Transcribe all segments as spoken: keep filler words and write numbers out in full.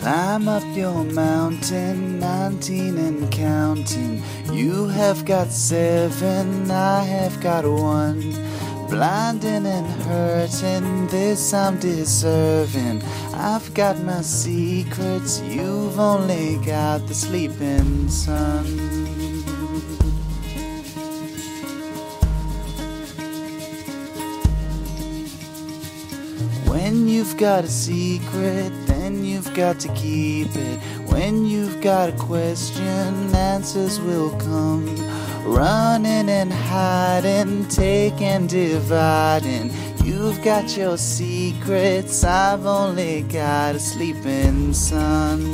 Climb up your mountain, nineteen and counting. You have got seven, I have got one. Blinding and hurting, this I'm deserving. I've got my secrets, you've only got the sleeping sun. When you've got a secret, then you've got to keep it. When you've got a question, answers will come. Running and hiding, taking and dividing. You've got your secrets, I've only got a sleeping sun.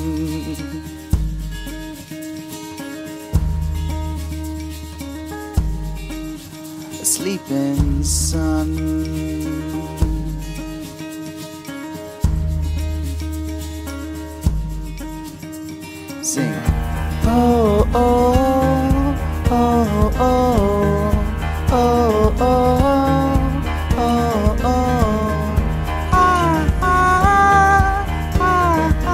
A sleeping sun. Sing. Oh, oh, oh, oh, oh, oh, oh, oh, oh, ah, ah, ah, ah, ah, ah, ah.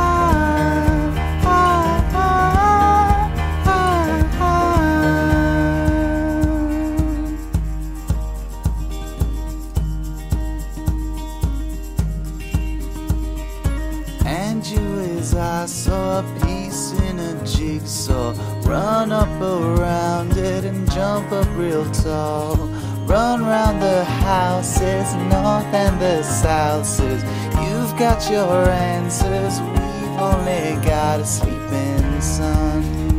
And you is I saw a piece in a jigsaw, run up around it and jump up real tall. Run round the houses, north and the southses. You've got your answers, we've only got a sleeping sun.